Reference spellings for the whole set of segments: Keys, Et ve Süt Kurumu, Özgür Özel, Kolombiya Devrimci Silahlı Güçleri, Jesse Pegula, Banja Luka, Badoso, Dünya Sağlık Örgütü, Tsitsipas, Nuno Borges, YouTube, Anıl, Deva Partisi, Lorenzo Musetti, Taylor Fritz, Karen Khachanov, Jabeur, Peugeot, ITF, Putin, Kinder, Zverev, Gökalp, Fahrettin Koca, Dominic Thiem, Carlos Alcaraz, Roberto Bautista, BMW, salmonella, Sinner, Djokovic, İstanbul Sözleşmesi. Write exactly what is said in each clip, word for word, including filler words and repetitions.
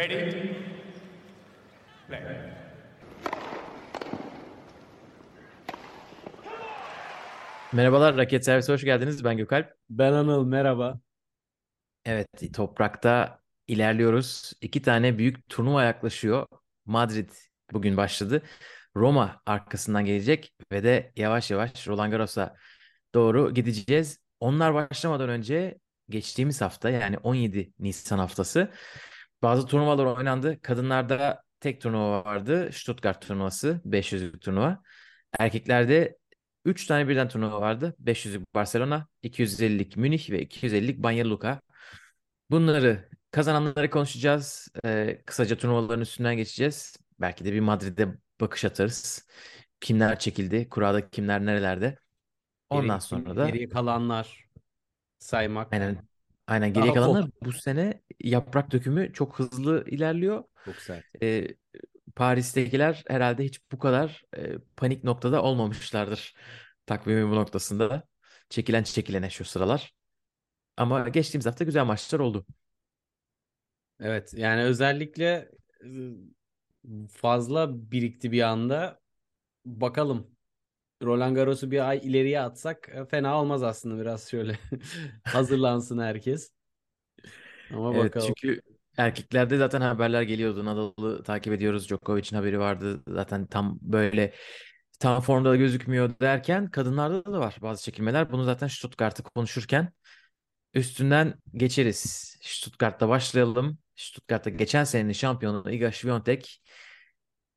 Ready? Play. Merhabalar, Raket Servisi hoş geldiniz. Ben Gökalp. Ben Anıl, merhaba. Evet, toprakta ilerliyoruz. İki tane büyük turnuva yaklaşıyor. Madrid bugün başladı. Roma arkasından gelecek ve de yavaş yavaş Roland Garros'a doğru gideceğiz. Onlar başlamadan önce geçtiğimiz hafta, yani on yedi Nisan haftası bazı turnuvalar oynandı. Kadınlarda tek turnuva vardı. Stuttgart turnuvası, beş yüzlük turnuva. Erkeklerde üç tane birden turnuva vardı. beş yüzlük Barcelona, iki yüz ellilik Münih ve iki yüz ellilik Banja Luka. Bunları, kazananları konuşacağız. Ee, kısaca turnuvaların üstünden geçeceğiz. Belki de bir Madrid'e bakış atarız. Kimler çekildi, kurada kimler nerelerde. Ondan geri, sonra da... Geriye kalanlar saymak. Aynen, aynen geriye kalanlar. Oldu. Bu sene yaprak dökümü çok hızlı ilerliyor. Çok sert. Ee, Paris'tekiler herhalde hiç bu kadar e, panik noktada olmamışlardır. Takvimin bu noktasında da. Çekilen çekilene şu sıralar. Ama geçtiğimiz hafta güzel maçlar oldu. Evet, yani özellikle fazla birikti bir anda. Bakalım. Roland Garros'u bir ay ileriye atsak fena olmaz aslında, biraz şöyle hazırlansın herkes. Ama evet, bakalım. Çünkü erkeklerde zaten haberler geliyordu. Nadal'ı takip ediyoruz. Djokovic'in haberi vardı. Zaten tam böyle tam formda da gözükmüyor derken kadınlarda da var bazı çekilmeler. Bunu zaten Stuttgart'ı konuşurken üstünden geçeriz. Stuttgart'ta başlayalım. Stuttgart'ta geçen senenin şampiyonu Iga Świątek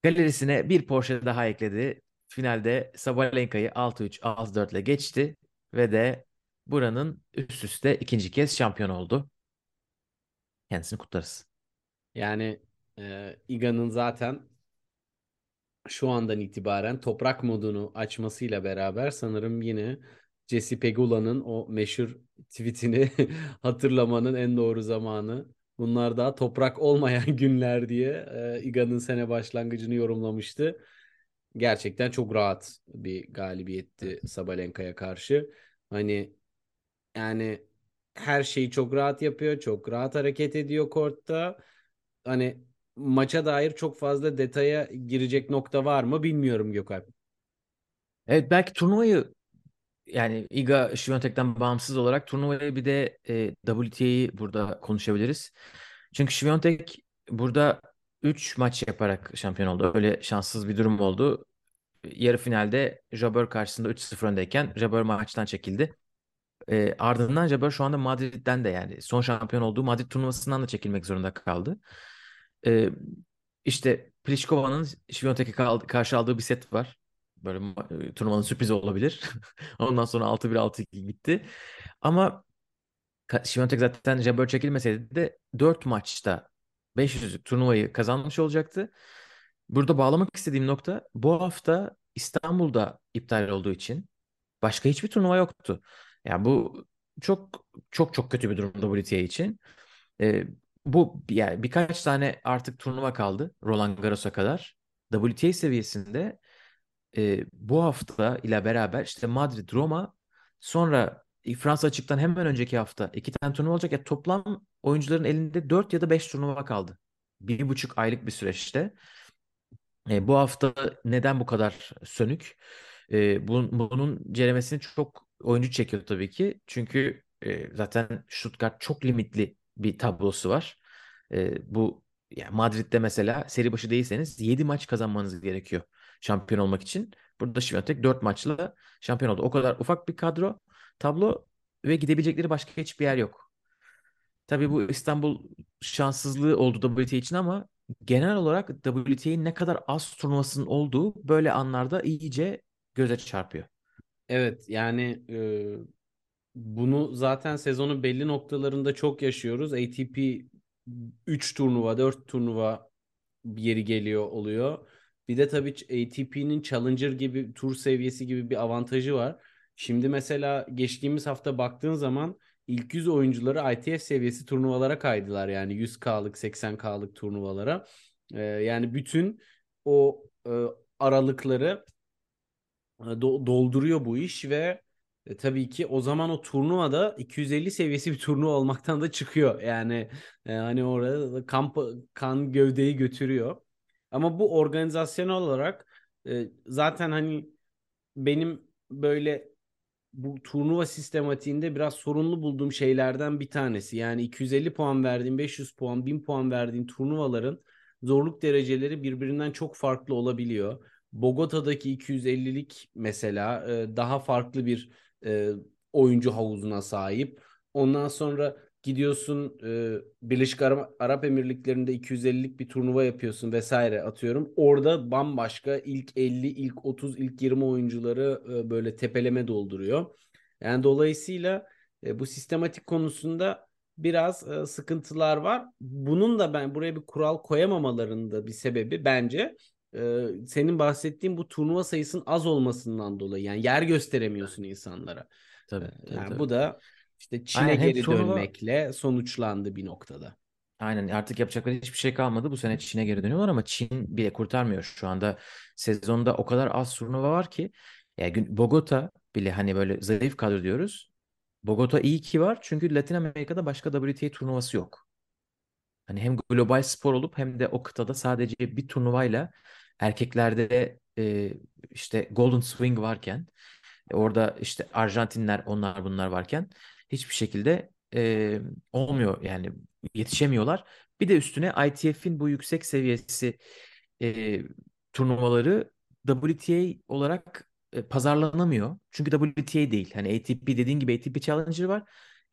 galerisine bir Porsche daha ekledi. Finalde Sabalenka'yı altı üç altı dört ile geçti ve de buranın üst üste ikinci kez şampiyon oldu. Kendisini kutlarız. Yani e, Iga'nın zaten şu andan itibaren toprak modunu açmasıyla beraber sanırım yine Jesse Pegula'nın o meşhur tweetini hatırlamanın en doğru zamanı. Bunlar daha toprak olmayan günler diye e, Iga'nın sene başlangıcını yorumlamıştı. Gerçekten çok rahat bir galibiyetti Sabalenka'ya karşı. Hani yani her şeyi çok rahat yapıyor. Çok rahat hareket ediyor kortta. Hani maça dair çok fazla detaya girecek nokta var mı bilmiyorum Gökalp. Evet, belki turnuvayı, yani Iga Świątek'ten bağımsız olarak turnuvayı bir de e, W T A'yı burada konuşabiliriz. Çünkü Świątek burada üç maç yaparak şampiyon oldu. Öyle şanssız bir durum oldu. Yarı finalde Jabeur karşısında üç sıfır öndeyken Jabeur maçtan çekildi. E, ardından Jabeur şu anda Madrid'den de, yani son şampiyon olduğu Madrid turnuvasından da çekilmek zorunda kaldı. E, işte Pliskova'nın Świątek'e karşı aldığı bir set var. Böyle turnuvanın sürprizi olabilir. Ondan sonra altı bir altı iki gitti. Ama Świątek zaten Jabeur çekilmeseydi de dört maçta beş yüzlük turnuvayı kazanmış olacaktı. Burada bağlamak istediğim nokta, bu hafta İstanbul'da iptal olduğu için başka hiçbir turnuva yoktu. Yani bu çok çok çok kötü bir durum W T A için. Ee, bu yani birkaç tane artık turnuva kaldı Roland Garros'a kadar. W T A seviyesinde e, bu hafta ile beraber işte Madrid, Roma, sonra Fransa açıktan hemen önceki hafta iki tane turnuva olacak. Ya toplam oyuncuların elinde dört ya da beş turnuva kaldı. Bir buçuk aylık bir süreçte. E, bu hafta neden bu kadar sönük? E, bu, bunun ceremesini çok oyuncu çekiyor tabii ki. Çünkü e, zaten Stuttgart çok limitli bir tablosu var. E, bu yani Madrid'de mesela seri başı değilseniz yedi maç kazanmanız gerekiyor şampiyon olmak için. Burada Świątek dört maçla şampiyon oldu. O kadar ufak bir kadro, tablo ve gidebilecekleri başka hiçbir yer yok. Tabii bu İstanbul şanssızlığı oldu W T A için ama genel olarak W T A'nin ne kadar az turnuvasının olduğu böyle anlarda iyice göze çarpıyor. Evet, yani e, bunu zaten sezonun belli noktalarında çok yaşıyoruz. A T P üç turnuva, dört turnuva yeri geliyor oluyor. Bir de tabii A T P'nin Challenger gibi, tur seviyesi gibi bir avantajı var. Şimdi mesela geçtiğimiz hafta baktığın zaman ilk yüz oyuncuları I T F seviyesi turnuvalara kaydılar. Yani yüz K'lık, seksen K'lık turnuvalara. Ee, yani bütün o e, aralıkları e, do- dolduruyor bu iş ve E, tabii ki o zaman o turnuvada iki yüz elli seviyesi bir turnuva olmaktan da çıkıyor. Yani e, hani orada kamp, kan gövdeyi götürüyor. Ama bu organizasyon olarak e, zaten hani benim böyle bu turnuva sistematiğinde biraz sorunlu bulduğum şeylerden bir tanesi. Yani iki yüz elli puan verdiğin, beş yüz puan, bin puan verdiğin turnuvaların zorluk dereceleri birbirinden çok farklı olabiliyor. Bogota'daki iki yüz ellilik mesela e, daha farklı bir e, oyuncu havuzuna sahip. Ondan sonra gidiyorsun e, Birleşik Arap, Arap Emirlikleri'nde iki yüz ellilik bir turnuva yapıyorsun vesaire atıyorum. Orada bambaşka ilk elli, ilk otuz, ilk yirmi oyuncuları e, böyle tepeleme dolduruyor. Yani dolayısıyla e, bu sistematik konusunda biraz e, sıkıntılar var. Bunun da ben buraya bir kural koyamamalarının da bir sebebi bence e, senin bahsettiğin bu turnuva sayısının az olmasından dolayı. Yani yer gösteremiyorsun insanlara. Tabii. tabii, yani tabii. Bu da İşte Çin'e Aynen, geri turnuva... dönmekle sonuçlandı bir noktada. Aynen, artık yapacakları hiçbir şey kalmadı. Bu sene Çin'e geri dönüyorlar ama Çin bile kurtarmıyor şu anda. Sezonda o kadar az turnuva var ki. Yani Bogota bile hani böyle zayıf kadro diyoruz. Bogota iyi ki var çünkü Latin Amerika'da başka W T A turnuvası yok. Hani hem global spor olup hem de o kıtada sadece bir turnuvayla erkeklerde e, işte Golden Swing varken, orada işte Arjantinler onlar bunlar varken hiçbir şekilde e, olmuyor yani, yetişemiyorlar. Bir de üstüne I T F'in bu yüksek seviyesi e, turnuvaları W T A olarak e, pazarlanamıyor. Çünkü W T A değil. Hani A T P dediğin gibi A T P Challenger var.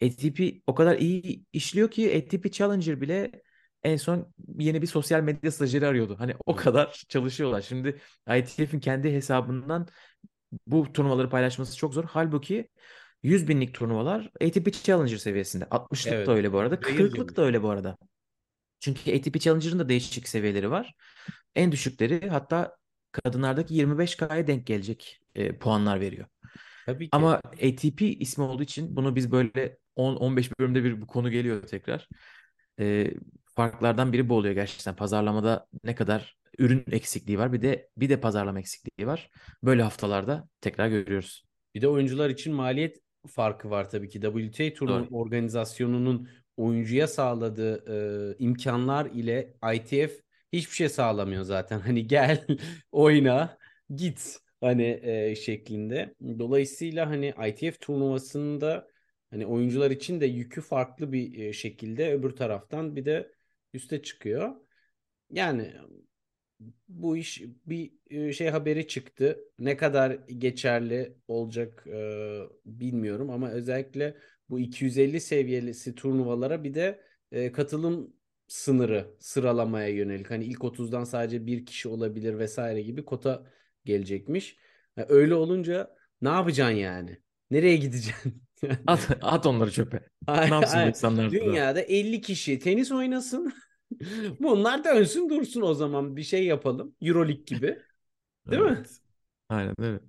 A T P o kadar iyi işliyor ki A T P Challenger bile en son yeni bir sosyal medya stajyeri arıyordu. Hani o kadar çalışıyorlar. Şimdi I T F'in kendi hesabından bu turnuvaları paylaşması çok zor. Halbuki yüz binlik turnuvalar A T P Challenger seviyesinde. altmışlık evet. da öyle bu arada. kırklık da öyle bu arada. Çünkü A T P Challenger'ın da değişik seviyeleri var. En düşükleri hatta kadınlardaki yirmi beş kaya denk gelecek e, puanlar veriyor. Tabii ki. Ama A T P ismi olduğu için bunu biz böyle on on beş bölümde bir bu konu geliyor tekrar. E, farklardan biri bu oluyor gerçekten. Pazarlamada ne kadar ürün eksikliği var. Bir de bir de pazarlama eksikliği var. Böyle haftalarda tekrar görüyoruz. Bir de oyuncular için maliyet farkı var tabii ki. W T A turnuva organizasyonunun oyuncuya sağladığı e, imkanlar ile I T F hiçbir şey sağlamıyor zaten. Hani gel, oyna, git hani e, şeklinde. Dolayısıyla hani I T F turnuvasında hani oyuncular için de yükü farklı bir e, şekilde öbür taraftan bir de üste çıkıyor. Yani bu iş bir şey haberi çıktı. Ne kadar geçerli olacak e, bilmiyorum ama özellikle bu iki yüz elli seviyelisi turnuvalara bir de e, katılım sınırı sıralamaya yönelik. Hani ilk otuzdan sadece bir kişi olabilir vesaire gibi kota gelecekmiş. Yani öyle olunca ne yapacaksın yani? Nereye gideceksin? at, at onları çöpe. Ay, ne yapsın insanlar? Dünyada elli kişi tenis oynasın. Bunlar da dönsün dursun o zaman. Bir şey yapalım. Euroleague gibi. Değil evet. mi? Aynen evet.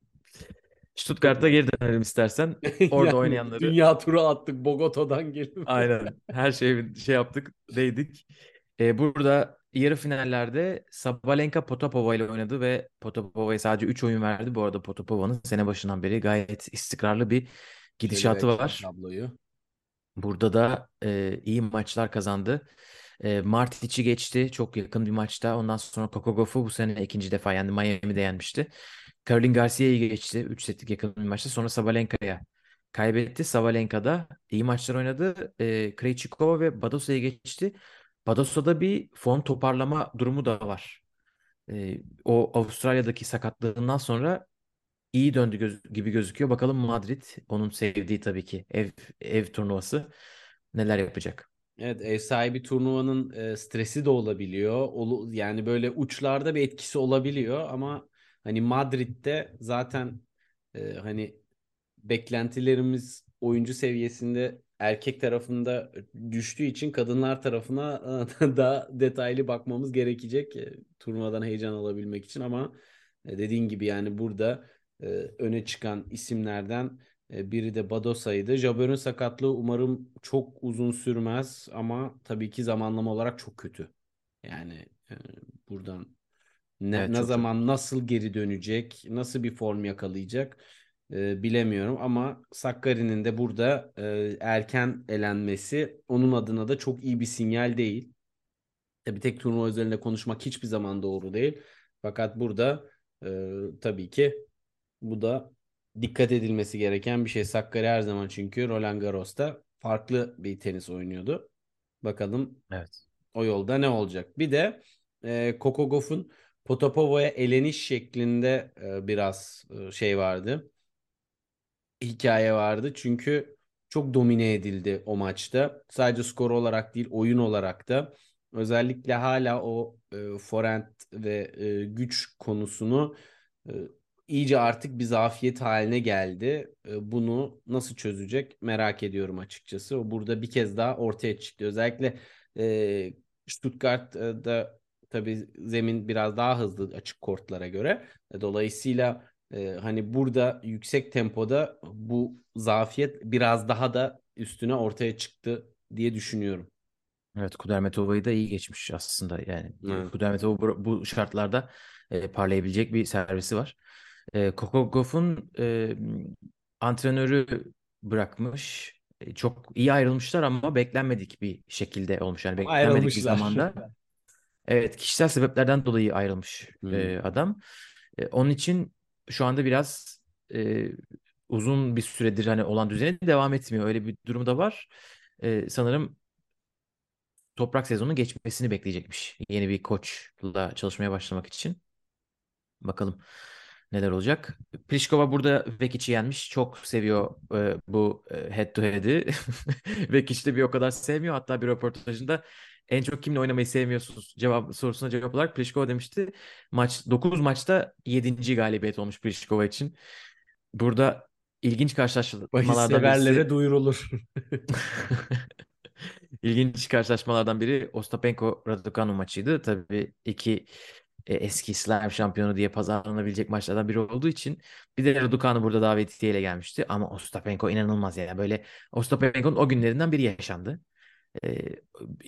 Stuttgart'a geri dönelim istersen. Orada yani oynayanları. Dünya turu attık. Bogota'dan gelip. Aynen. Her şeyi şey yaptık. Değdik. Ee, burada yarı finallerde Sabalenka Potapova ile oynadı ve Potapova'ya sadece üç oyun verdi. Bu arada Potapova'nın sene başından beri gayet istikrarlı bir gidişatı evet, var. Tabloyu. Burada da e, iyi maçlar kazandı. Martic'i geçti. Çok yakın bir maçta. Ondan sonra Kokogov'u bu sene ikinci defa yendi. Miami'de yenmişti. Caroline Garcia'yı geçti. üç setlik yakın bir maçta. Sonra Sabalenka'ya kaybetti. Sabalenka'da iyi maçlar oynadı. E, Krejčíková ve Badoso'ya geçti. Badoso'da bir form toparlama durumu da var. E, o Avustralya'daki sakatlığından sonra iyi döndü göz- gibi gözüküyor. Bakalım Madrid, onun sevdiği tabii ki ev ev turnuvası, neler yapacak? Evet, ev sahibi turnuvanın e, stresi de olabiliyor. Olu, yani böyle uçlarda bir etkisi olabiliyor ama hani Madrid'de zaten e, hani beklentilerimiz oyuncu seviyesinde erkek tarafında düştüğü için kadınlar tarafına daha detaylı bakmamız gerekecek e, turnuvadan heyecan alabilmek için ama e, dediğin gibi yani burada e, öne çıkan isimlerden biri de Badosa'ydı. Jabeur'ün sakatlığı umarım çok uzun sürmez ama tabii ki zamanlama olarak çok kötü. Yani e, buradan ne, evet, ne zaman, nasıl geri dönecek, nasıl bir form yakalayacak e, bilemiyorum ama Sakkari'nin de burada e, erken elenmesi onun adına da çok iyi bir sinyal değil. Tabii tek turnuva üzerinde konuşmak hiçbir zaman doğru değil. Fakat burada e, tabii ki bu da dikkat edilmesi gereken bir şey. Sakkari her zaman çünkü Roland Garros'ta farklı bir tenis oynuyordu. Bakalım evet. O yolda ne olacak? Bir de e, Coco Gauff'un Potapova'ya eleniş şeklinde e, biraz e, şey vardı. Hikaye vardı. Çünkü çok domine edildi o maçta. Sadece skor olarak değil, oyun olarak da. Özellikle hala o e, forehand ve e, güç konusunu e, iyice artık bir zafiyet haline geldi. E, bunu nasıl çözecek merak ediyorum açıkçası. O burada bir kez daha ortaya çıktı. Özellikle e, Stuttgart'da tabii zemin biraz daha hızlı açık kortlara göre. Dolayısıyla e, hani burada yüksek tempoda bu zafiyet biraz daha da üstüne ortaya çıktı diye düşünüyorum. Evet, Kudermetova'yı da iyi geçmiş aslında yani. Evet. Kudermetova bu şartlarda e, parlayabilecek bir servisi var. E, Coco Gauff'un e, antrenörü bırakmış. E, çok iyi ayrılmışlar ama beklenmedik bir şekilde olmuş. Yani beklenmedik bir zamanda. Evet, kişisel sebeplerden dolayı ayrılmış hmm. e, adam. E, onun için şu anda biraz e, uzun bir süredir hani olan düzeni devam etmiyor. Öyle bir durum da var. E, sanırım toprak sezonunun geçmesini bekleyecekmiş. Yeni bir koçla çalışmaya başlamak için. Bakalım neler olacak. Pliskova burada Vekic'i yenmiş. Çok seviyor e, bu head to head'i. Vekic de bir o kadar sevmiyor. Hatta bir röportajında en çok kimle oynamayı sevmiyorsunuz cevap sorusuna cevap olarak Pliskova demişti. Maç dokuz maçta yedinci galibiyet olmuş Pliskova için. Burada ilginç karşılaşmalardan severlere birisi... duyurulur. İlginç karşılaşmalardan biri Ostapenko Raducanu maçıydı. Tabii iki e, eski Slam şampiyonu diye pazarlanabilecek maçlardan biri olduğu için bir de Raducanu burada davetiyeyle gelmişti ama Ostapenko inanılmaz yani böyle Ostapenko'nun o günlerinden biri yaşandı. E,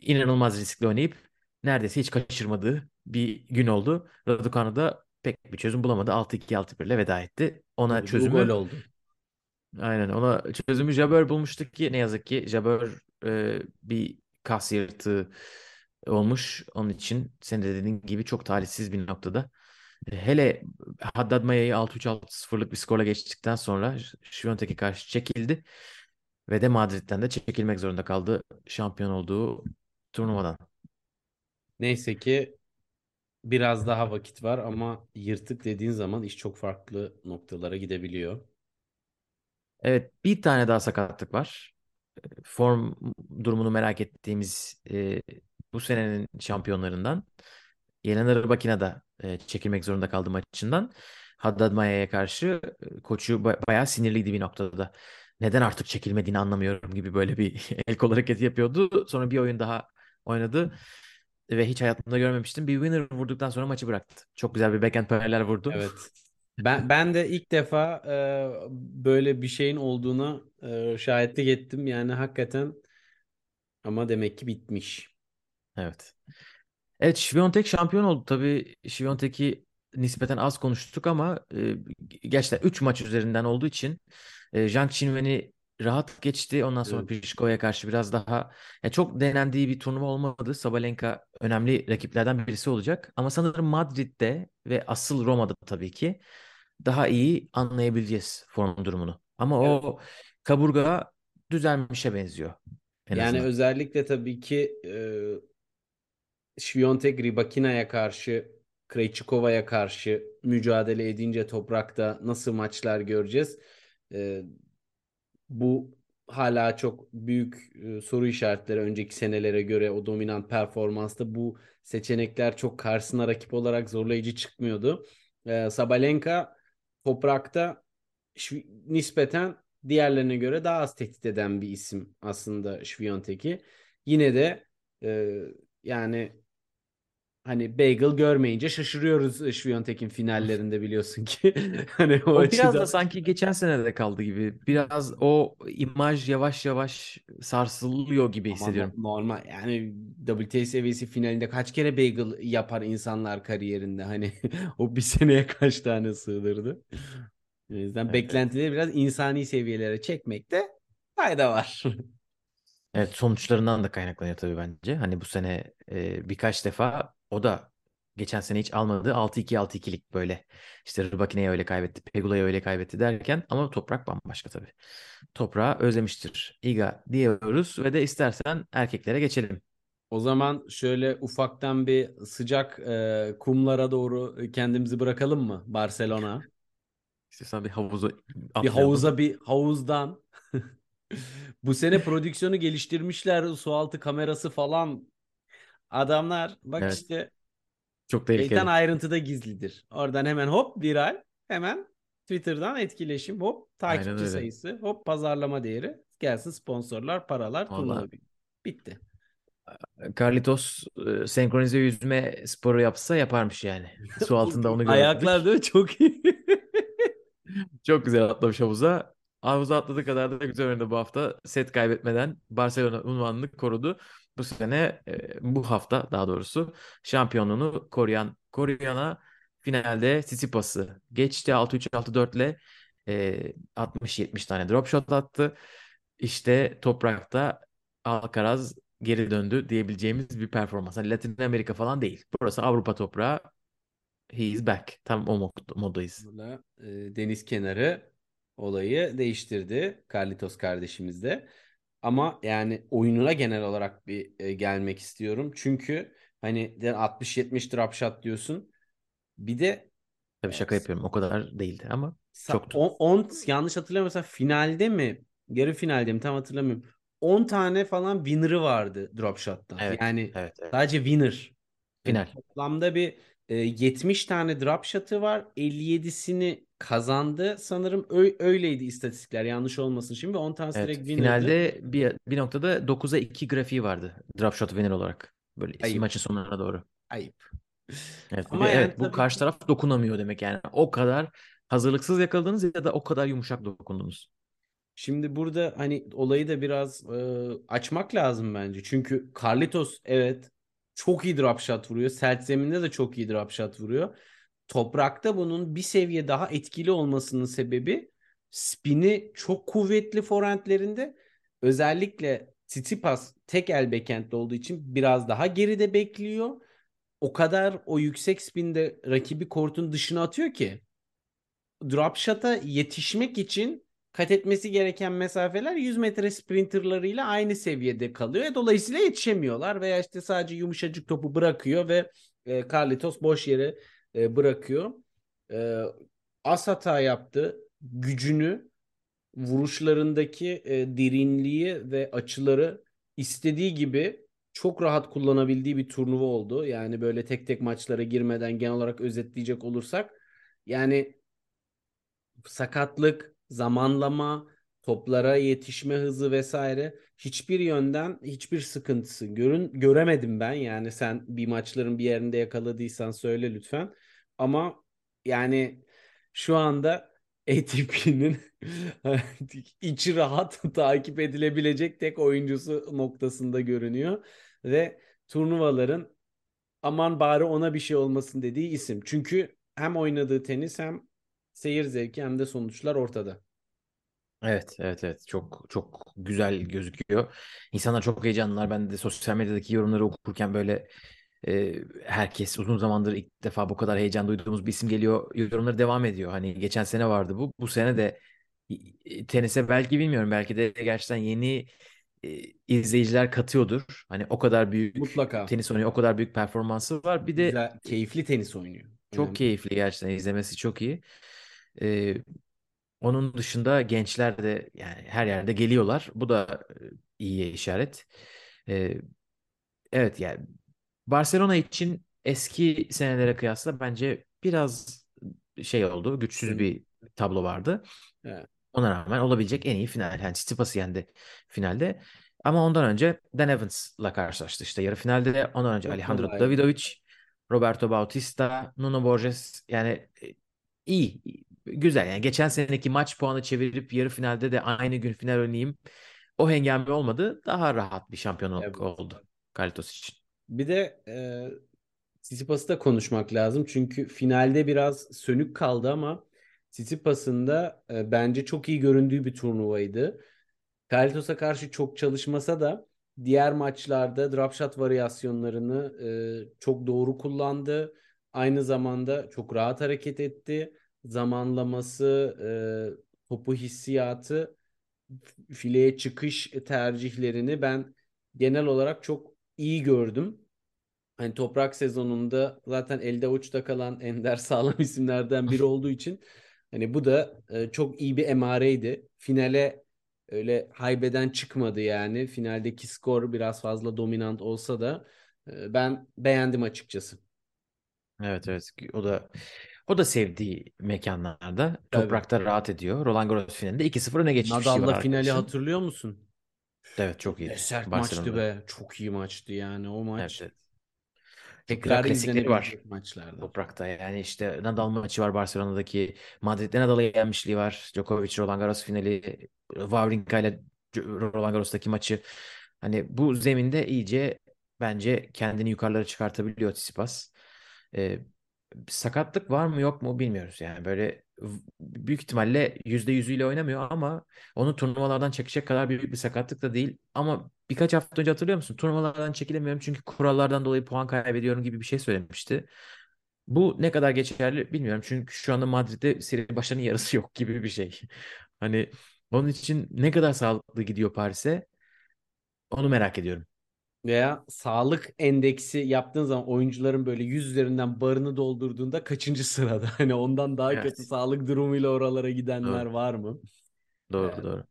inanılmaz riskli oynayıp neredeyse hiç kaçırmadığı bir gün oldu. Raducanu da pek bir çözüm bulamadı. altı iki altı bir ile veda etti. Ona bu çözümü gol oldu. Aynen ona çözümü Jabeur bulmuştuk ki ne yazık ki Jabeur e, bir kas yırtığı olmuş. Onun için senin de dediğin gibi çok talihsiz bir noktada. Hele Haddad Maya'yı altı üç altı sıfırlık bir skorla geçtikten sonra Świątek'e karşı çekildi. Ve de Madrid'den de çekilmek zorunda kaldı şampiyon olduğu turnuvadan. Neyse ki biraz daha vakit var ama yırtık dediğin zaman iş çok farklı noktalara gidebiliyor. Evet, bir tane daha sakatlık var. Form durumunu merak ettiğimiz e, bu senenin şampiyonlarından Yelena Rybakina e, çekilmek zorunda kaldı maçından. Haddad Maya'ya karşı e, koçu ba- bayağı sinirliydi bir noktada. Neden artık çekilmediğini anlamıyorum gibi böyle bir el kol hareketi yapıyordu. Sonra bir oyun daha oynadı ve hiç hayatımda görmemiştim. Bir winner vurduktan sonra maçı bıraktı. Çok güzel bir backhand paralel vurdu. Evet. Ben ben de ilk defa e, böyle bir şeyin olduğuna e, şahitlik ettim. Yani hakikaten ama demek ki bitmiş. Evet. Evet, Świątek şampiyon oldu. Tabii Świątek'i nispeten az konuştuk ama e, gerçekten üç maç üzerinden olduğu için e, Zhang Qinwen'i rahat geçti. Ondan sonra evet. Pliškova'ya karşı biraz daha yani çok denendiği bir turnuva olmadı. Sabalenka önemli rakiplerden birisi olacak. Ama sanırım Madrid'de ve asıl Roma'da tabii ki daha iyi anlayabileceğiz form durumunu. Ama evet. O kaburga düzelmişe benziyor. Yani azından. Özellikle tabii ki e, Świątek Rybakina'ya karşı, Krejčíkova'ya karşı mücadele edince toprakta nasıl maçlar göreceğiz? E, Bu hala çok büyük e, soru işaretleri önceki senelere göre o dominant performansta bu seçenekler çok karşısına rakip olarak zorlayıcı çıkmıyordu. E, Sabalenka toprakta şvi, nispeten diğerlerine göre daha az tehdit eden bir isim aslında Świątek'i. Yine de e, yani hani bagel görmeyince şaşırıyoruz Świątek'in finallerinde biliyorsun ki. hani o, o açıdan... biraz da sanki geçen senede kaldı gibi. Biraz o imaj yavaş yavaş sarsılıyor gibi ama hissediyorum. Normal yani W T A seviyesi finalinde kaç kere bagel yapar insanlar kariyerinde. Hani o bir seneye kaç tane sığdırdı. O yüzden evet, beklentileri evet. biraz insani seviyelere çekmekte fayda var. Evet, sonuçlarından da kaynaklanıyor tabii bence. Hani bu sene e, birkaç defa o da geçen sene hiç almadığı altı iki altı ikilik böyle. İşte Rubakine'ye öyle kaybetti, Pegula'ya öyle kaybetti derken ama toprak bambaşka tabii. Toprağı özlemiştir Iga diyoruz ve de istersen erkeklere geçelim. O zaman şöyle ufaktan bir sıcak e, kumlara doğru kendimizi bırakalım mı Barcelona? İstersen bir havuza atlayalım. Bir havuza bir havuzdan. Bu sene prodüksiyonu geliştirmişler. Sualtı kamerası falan. Adamlar bak evet. işte. Çok tehlikeli. Şeytan ayrıntıda gizlidir. Oradan hemen hop viral. Hemen Twitter'dan etkileşim. Hop takipçi sayısı. Hop pazarlama değeri. Gelsin sponsorlar, paralar. Bitti. Carlitos e, senkronize yüzme sporu yapsa yaparmış yani. Su altında onu görüyoruz. Ayaklar değil mi? Çok iyi. Çok güzel atlamış havuza. Havuza atladığı kadar da güzel oynadı bu hafta. Set kaybetmeden Barcelona unvanını korudu. Bu sene, bu hafta daha doğrusu şampiyonluğunu koruyan Koryan'a finalde Tsitsipas'ı geçti. altı üç altı dört ile altmış yetmiş tane drop shot attı. İşte toprakta Alcaraz geri döndü diyebileceğimiz bir performans. Yani Latin Amerika falan değil. Burası Avrupa toprağı. He is back. Tam o moddayız. Burada, e, deniz kenarı olayı değiştirdi Carlitos kardeşimiz de. Ama yani oyununa genel olarak bir e, gelmek istiyorum. Çünkü hani altmış yetmiş drop shot diyorsun. Bir de tabii şaka e, yapıyorum. O kadar değildi ama çoktu. on yanlış hatırlamıyorsam finalde mi? Yarı finalde mi? Tam hatırlamıyorum. on tane falan winner'ı vardı drop shot'tan. Evet, yani evet, evet. Sadece winner. Final. Yani toplamda bir yetmiş tane drop shot'ı var. elli yedisini kazandı. Sanırım ö- öyleydi istatistikler. Yanlış olmasın şimdi. on tane direkt evet, winner'dı. Finalde bir, bir noktada dokuza iki grafiği vardı. Drop shot winner olarak. Böyle maçın sonlarına doğru. Ayıp. Evet, ama evet yani bu tabii... karşı taraf dokunamıyor demek yani. O kadar hazırlıksız yakaladınız ya da o kadar yumuşak dokundunuz. Şimdi burada hani olayı da biraz e, açmak lazım bence. Çünkü Carlitos evet çok iyi drop shot vuruyor. Sert zeminde de çok iyi drop shot vuruyor. Toprakta bunun bir seviye daha etkili olmasının sebebi spini çok kuvvetli forehandlerinde. Özellikle Tsitsipas tek el backhand'de olduğu için biraz daha geride bekliyor. O kadar o yüksek spinde rakibi kortun dışına atıyor ki drop shot'a yetişmek için kat etmesi gereken mesafeler yüz metre sprinterlarıyla aynı seviyede kalıyor. Dolayısıyla yetişemiyorlar veya işte sadece yumuşacık topu bırakıyor ve e, Carlitos boş yere e, bırakıyor. E, az hata yaptı. Gücünü, vuruşlarındaki e, derinliği ve açıları istediği gibi çok rahat kullanabildiği bir turnuva oldu. Yani böyle tek tek maçlara girmeden genel olarak özetleyecek olursak yani sakatlık, zamanlama, toplara yetişme hızı vesaire hiçbir yönden hiçbir sıkıntısı görün göremedim ben. Yani sen bir maçların bir yerinde yakaladıysan söyle lütfen. Ama yani şu anda A T P'nin içi rahat takip edilebilecek tek oyuncusu noktasında görünüyor ve turnuvaların aman bari ona bir şey olmasın dediği isim. Çünkü hem oynadığı tenis hem seyir zevki hem de sonuçlar ortada. Evet, evet, evet. Çok çok güzel gözüküyor. İnsanlar çok heyecanlılar. Ben de sosyal medyadaki yorumları okurken böyle e, herkes uzun zamandır ilk defa bu kadar heyecan duyduğumuz bir isim geliyor. Yorumları devam ediyor. Hani geçen sene vardı bu. Bu sene de tenise belki bilmiyorum. Belki de gerçekten yeni e, izleyiciler katıyordur. Hani o kadar büyük mutlaka tenis oynuyor. O kadar büyük performansı var. Bir de güzel, keyifli tenis oynuyor. Çok önemli. Keyifli gerçekten. İzlemesi çok iyi. Ee, onun dışında gençler de yani her yerde geliyorlar. Bu da iyiye işaret. Ee, evet yani Barcelona için eski senelere kıyasla bence biraz şey oldu. Güçsüz bir tablo vardı. Evet. Ona rağmen olabilecek en iyi final. Yani Tsitsipas'ı yendi finalde. Ama ondan önce Dan Evans'la karşılaştı. İşte yarı finalde ondan önce Alejandro evet. Davidovic, Roberto Bautista, Nuno Borges yani iyi. Güzel yani geçen seneki maç puanı çevirip yarı finalde de aynı gün final oynayayım. O hengame olmadı. Daha rahat bir şampiyonluk evet. oldu Carlitos için. Bir de e, Tsitsipas'ı da konuşmak lazım. Çünkü finalde biraz sönük kaldı ama Tsitsipas'ın da e, bence çok iyi göründüğü bir turnuvaydı. Carlitos'a karşı çok çalışmasa da diğer maçlarda drop shot varyasyonlarını e, çok doğru kullandı. Aynı zamanda çok rahat hareket etti. Zamanlaması, e, topu hissiyatı, fileye çıkış tercihlerini ben genel olarak çok iyi gördüm. Hani toprak sezonunda zaten elde avuçta kalan ender sağlam isimlerden biri olduğu için hani bu da e, çok iyi bir emareydi. Finale öyle haybeden çıkmadı yani. Finaldeki skor biraz fazla dominant olsa da e, ben beğendim açıkçası. Evet evet. O da o da sevdiği mekanlarda toprakta evet. Rahat ediyor. Roland Garros finalinde iki sıfır öne geçmişti. Nadal'la finali hatırlıyor musun? Evet çok iyi. Sert maçtı be. Çok iyi maçtı yani o maç. Evet. Tekrar izlenecek var maçlarda. Toprakta yani işte Nadal maçı var Barcelona'daki. Madrid'de Nadal'a yenmişliği var. Djokovic Roland Garros finali. Wawrinka ile Roland Garros'taki maçı. Hani bu zeminde iyice bence kendini yukarılara çıkartabiliyor Tsitsipas. Ee, sakatlık var mı yok mu bilmiyoruz yani. Böyle büyük ihtimalle yüzde yüzüyle oynamıyor ama onu turnuvalardan çekecek kadar büyük bir sakatlık da değil. Ama birkaç hafta önce hatırlıyor musun? Turnuvalardan çekilemiyorum çünkü kurallardan dolayı puan kaybediyorum gibi bir şey söylemişti. Bu ne kadar geçerli bilmiyorum. Çünkü şu anda Madrid'de seri başlarının yarısı yok gibi bir şey. Hani onun için ne kadar sağlıklı gidiyor Paris'e onu merak ediyorum. Veya sağlık endeksi yaptığın zaman oyuncuların böyle yüz üzerinden barını doldurduğunda kaçıncı sırada? Hani ondan daha evet. Kötü sağlık durumuyla oralara gidenler doğru. Var mı? Doğru ee, doğru.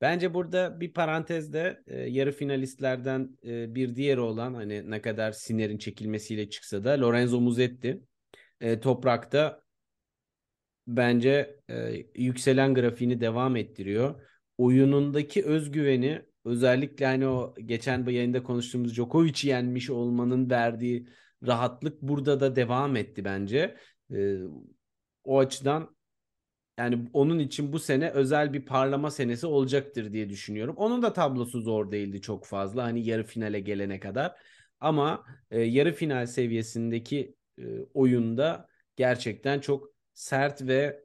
Bence burada bir parantezde e, yarı finalistlerden e, bir diğeri olan hani ne kadar Sinner'in çekilmesiyle çıksa da Lorenzo Musetti e, toprakta bence e, yükselen grafiğini devam ettiriyor. Oyunundaki özgüveni özellikle hani o geçen bir yayında konuştuğumuz Djokovic'i yenmiş olmanın verdiği rahatlık burada da devam etti bence. Ee, o açıdan yani onun için bu sene özel bir parlama senesi olacaktır diye düşünüyorum. Onun da tablosu zor değildi çok fazla hani yarı finale gelene kadar. Ama e, yarı final seviyesindeki e, oyunda gerçekten çok sert ve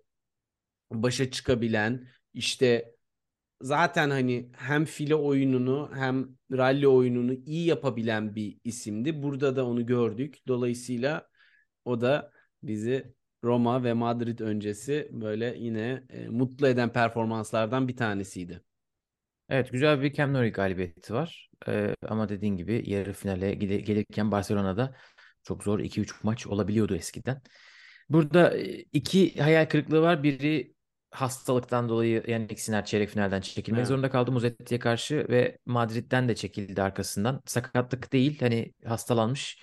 başa çıkabilen işte... Zaten hani hem file oyununu hem rally oyununu iyi yapabilen bir isimdi. Burada da onu gördük. Dolayısıyla o da bizi Roma ve Madrid öncesi böyle yine e, mutlu eden performanslardan bir tanesiydi. Evet güzel bir Camp Nou galibiyeti var. Ee, ama dediğin gibi yarı finale gide- gelirken Barcelona'da çok zor iki üç maç olabiliyordu eskiden. Burada iki hayal kırıklığı var. Biri hastalıktan dolayı yani Sinner çeyrek finalden çekilmek evet. Zorunda kaldı Musetti'ye karşı ve Madrid'den de çekildi arkasından. Sakatlık değil hani hastalanmış.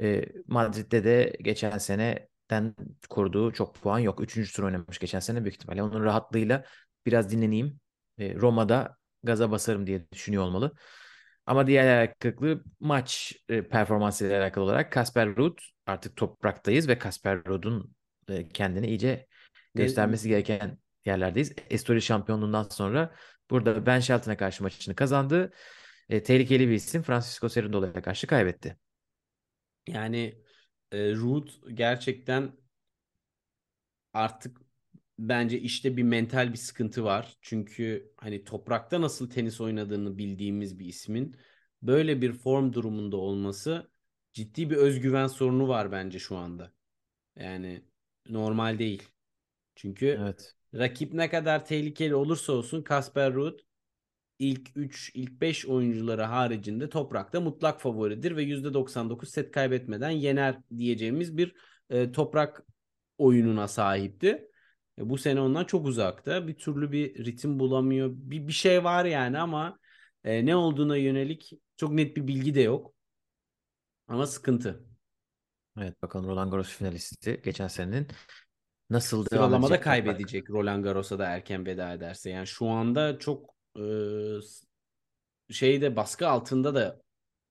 Ee, Madrid'de de geçen seneden koruduğu çok puan yok. Üçüncü tur oynamış geçen sene büyük ihtimalle. Onun rahatlığıyla biraz dinleneyim. Ee, Roma'da gaza basarım diye düşünüyor olmalı. Ama diğer alakalı maç e, performansıyla alakalı olarak Casper Ruud artık topraktayız ve Casper Ruud'un e, kendini iyice göstermesi gereken yerlerdeyiz. Estoril şampiyonluğundan sonra burada Ben Shelton'a karşı maçını kazandı. E, tehlikeli bir isim Francisco Cerundolo'ya karşı kaybetti. Yani e, Ruud gerçekten artık bence işte bir mental bir sıkıntı var. Çünkü hani toprakta nasıl tenis oynadığını bildiğimiz bir ismin böyle bir form durumunda olması ciddi bir özgüven sorunu var bence şu anda. Yani normal değil. Çünkü evet. Rakip ne kadar tehlikeli olursa olsun Casper Ruud ilk üç, ilk beş oyuncuları haricinde toprakta mutlak favoridir ve yüzde doksan dokuz set kaybetmeden yener diyeceğimiz bir e, toprak oyununa sahipti. E, bu sene ondan çok uzakta. Bir türlü bir ritim bulamıyor. Bir, bir şey var yani ama e, ne olduğuna yönelik çok net bir bilgi de yok. Ama sıkıntı. Evet bakalım Roland Garros finalisti geçen senenin nasıl sıralamada kaybedecek Roland Garros'a da erken veda ederse. Yani şu anda çok e, şeyde baskı altında da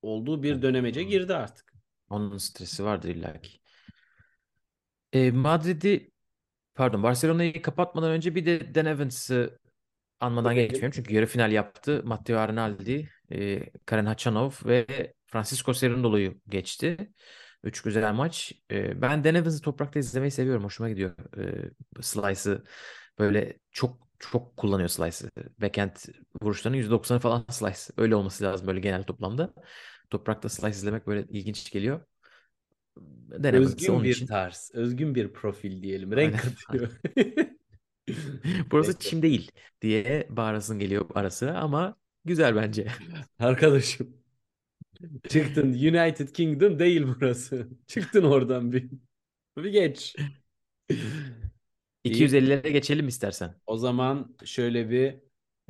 olduğu bir dönemece girdi artık. Onun stresi vardır illaki. E, Madrid'i pardon Barcelona'yı kapatmadan önce bir de Dan Evans'ı anmadan evet. Geçmiyorum. Çünkü yarı final yaptı. Matteo Arnaldi, e, Karen Khachanov ve Francisco Cerundolo'yu geçti. Üç güzel maç. E, ben Deneviz'i toprakta izlemeyi seviyorum. Hoşuma gidiyor. E, slice'ı böyle çok çok kullanıyor slice'ı. Backhand vuruşlarının yüzde doksanı falan slice. Öyle olması lazım böyle genel toplamda. Toprakta slice izlemek böyle ilginç geliyor. Denemez, özgün bir için. Tarz, özgün bir profil diyelim. Renk katıyor. Burası evet. Çim değil diye bağırasın geliyor arası ama güzel bence. Arkadaşım çıktın United Kingdom değil burası. Çıktın oradan bir. Bir geç. iki yüz ellilere geçelim istersen. O zaman şöyle bir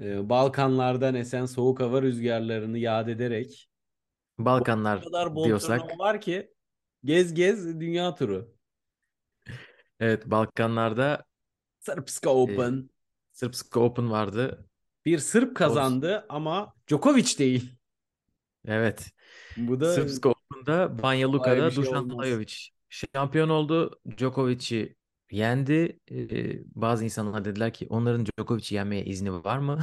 e, Balkanlardan esen soğuk hava rüzgarlarını yad ederek Balkanlar kadar diyorsak var ki gez gez dünya turu. Evet, Balkanlarda Srpska Open. E, Srpska Open vardı. Bir Sırp kazandı o... ama Djokovic değil. Evet. Bu da Srpska Open'da Banja Luka'da şey Dusan Lajovic şampiyon oldu. Djokovic'i yendi. Ee, bazı insanlar dediler ki onların Djokovic'i yenmeye izni var mı?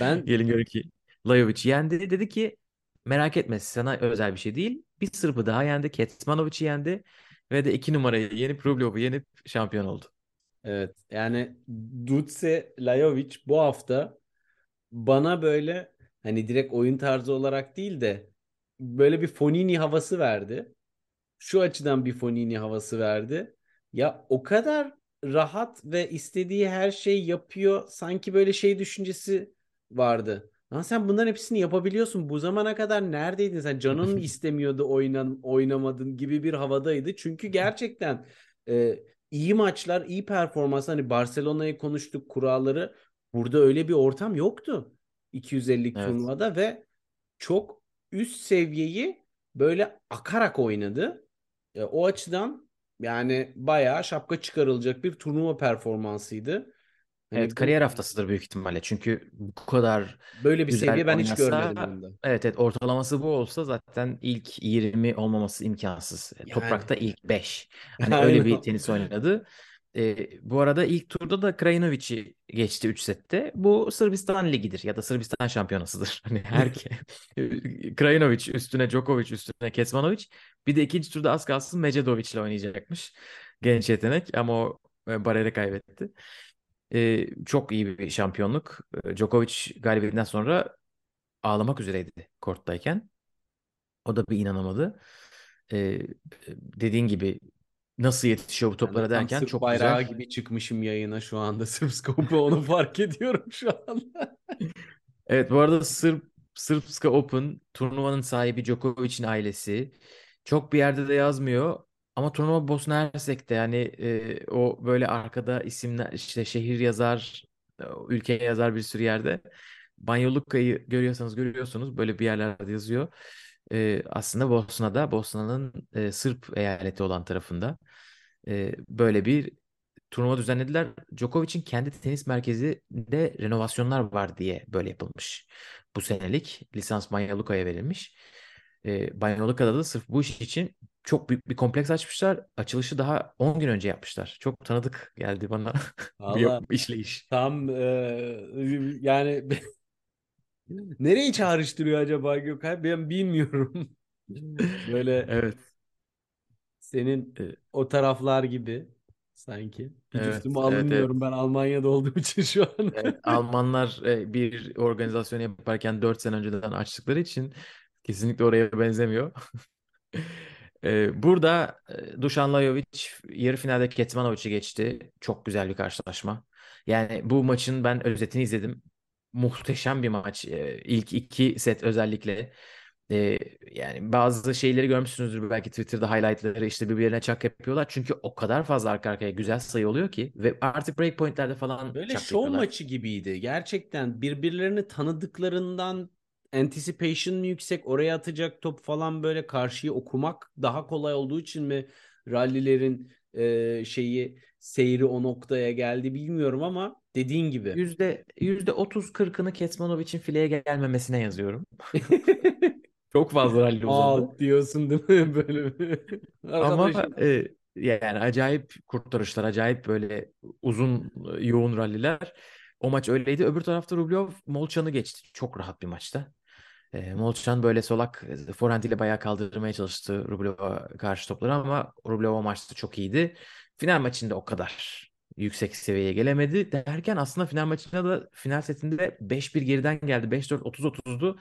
Ben gelin görün ki Lajovic yendi. Dedi ki merak etme, sana özel bir şey değil. Bir Sırp'ı daha yendi. Kecmanovic'i yendi. Ve de iki numarayı yenip Rublev'i yenip şampiyon oldu. Evet. Yani Duce Lajovic bu hafta bana böyle hani direkt oyun tarzı olarak değil de böyle bir Fonini havası verdi. Şu açıdan bir Fonini havası verdi. Ya o kadar rahat ve istediği her şeyi yapıyor. Sanki böyle şey düşüncesi vardı. Lan sen bunların hepsini yapabiliyorsun. Bu zamana kadar neredeydin sen? Canın istemiyordu oynan, oynamadın gibi bir havadaydı. Çünkü gerçekten e, iyi maçlar, iyi performans. Hani Barcelona'yı konuştuk, kuralları. Burada öyle bir ortam yoktu. iki yüz elli evet. Turnuvada ve çok üst seviyeyi böyle akarak oynadı. E, o açıdan yani bayağı şapka çıkarılacak bir turnuva performansıydı. Evet, evet, kariyer haftasıdır büyük ihtimalle. Çünkü bu kadar böyle bir seviye ben oynasa, hiç görmedim bunda. Evet evet, ortalaması bu olsa zaten ilk yirmi olmaması imkansız. Yani. Toprakta ilk beş. Hani yani. Öyle bir tenis oynadı. Ee, bu arada ilk turda da Krejčíkova'yı geçti üç sette. Bu Sırbistan ligidir ya da Sırbistan şampiyonasıdır. Hani herkes Krejčíković üstüne Djokovic üstüne Kecmanovic. Bir de ikinci turda az kalsın Medvedovic'le oynayacakmış. Genç yetenek ama o bariyeri kaybetti. Ee, çok iyi bir şampiyonluk. Djokovic galibiyetinden sonra ağlamak üzereydi korttayken. O da bir inanamadı. Ee, dediğin gibi nasıl yetişiyor bu toplara yani derken çok güzel. Bayrağı gibi çıkmışım yayına şu anda. Sırp Scope'u onu fark ediyorum şu anda. Evet, bu arada Sırp Sırpska Open turnuvanın sahibi Djokovic'in ailesi. Çok bir yerde de yazmıyor. Ama turnuva Bosna Hersek'te yani e, o böyle arkada isimler işte şehir yazar, ülke yazar bir sürü yerde. Banja Luka'yı görüyorsanız görüyorsunuz böyle bir yerlerde yazıyor. E, aslında Bosna'da, Bosna'nın e, Sırp eyaleti olan tarafında e, böyle bir turnuva düzenlediler. Djokovic'in kendi tenis merkezinde renovasyonlar var diye böyle yapılmış. Bu senelik lisans Banja Luka'ya verilmiş. E, Banja Luka'da da sırf bu iş için çok büyük bir kompleks açmışlar. Açılışı daha on gün önce yapmışlar. Çok tanıdık geldi bana. Valla işleyiş. Tam e, yani nereyi çağrıştırıyor acaba Gökhan? Ben bilmiyorum. Böyle evet. Senin o taraflar gibi sanki. Hiç evet, üstümü alınmıyorum evet, evet. Ben Almanya'da olduğum için şu an. Evet, Almanlar bir organizasyon yaparken dört sene önceden açtıkları için kesinlikle oraya benzemiyor. Burada Dusan Lajovic yarı finalde Kecmanovic'i geçti. Çok güzel bir karşılaşma. Yani bu maçın ben özetini izledim. Muhteşem bir maç. İlk iki set özellikle. Yani bazı şeyleri görmüşsünüzdür belki Twitter'da highlightları işte birbirlerine çak yapıyorlar. Çünkü o kadar fazla arka arkaya güzel sayı oluyor ki. Ve artık break pointlerde falan böyle çak yapıyorlar. Böyle show maçı gibiydi. Gerçekten birbirlerini tanıdıklarından anticipation mı yüksek, oraya atacak top falan böyle karşıyı okumak daha kolay olduğu için mi rallilerin e, şeyi seyri o noktaya geldi bilmiyorum ama dediğin gibi. Yüzde, yüzde otuz kırkını Kecmanovic'in fileye gelmemesine yazıyorum. Çok fazla ralli uzandı. Aa, diyorsun değil mi böyle? Ama e, yani acayip kurtarışlar, acayip böyle uzun yoğun ralliler. O maç öyleydi. Öbür tarafta Rublev Molchan'ı geçti. Çok rahat bir maçta. E, Molchan böyle solak forehand ile bayağı kaldırmaya çalıştı Rublev'a karşı topları ama Rublev o maçta çok iyiydi. Final maçında o kadar yüksek seviyeye gelemedi derken aslında final maçında da final setinde beş bir geriden geldi. beş dört otuz otuzdu.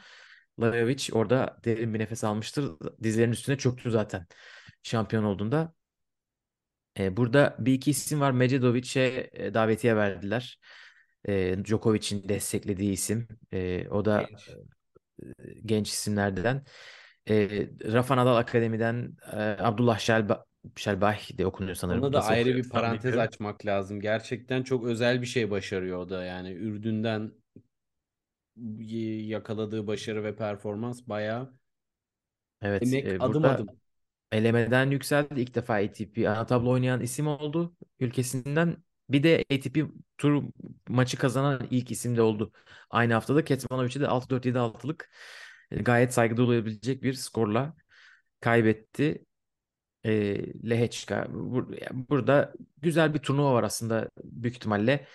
Lajovic orada derin bir nefes almıştır. Dizlerinin üstüne çöktü zaten şampiyon olduğunda. E, burada bir iki isim var. Medvedovic'e e, davetiye verdiler. E, Djokovic'in desteklediği isim. E, o da genç, e, genç isimlerden. E, Rafa Nadal Akademi'den e, Abdullah Şelba, Şelbah de okunuyor sanırım. Ona da Nasıl ayrı okuyor? bir parantez Bilmiyorum. açmak lazım. Gerçekten çok özel bir şey başarıyor o da. Yani Ürdün'den yakaladığı başarı ve performans bayağı evet, emek e, adım adım. Elemeden yükseldi. İlk defa A T P ana tablo oynayan isim oldu ülkesinden. Bir de A T P tur maçı kazanan ilk isim de oldu. Aynı haftada Kecmanovic'i de altı dört yedi altılık gayet saygıda olabilecek bir skorla kaybetti. E, Lehecka. Bur- burada güzel bir turnuva var aslında büyük ihtimalle.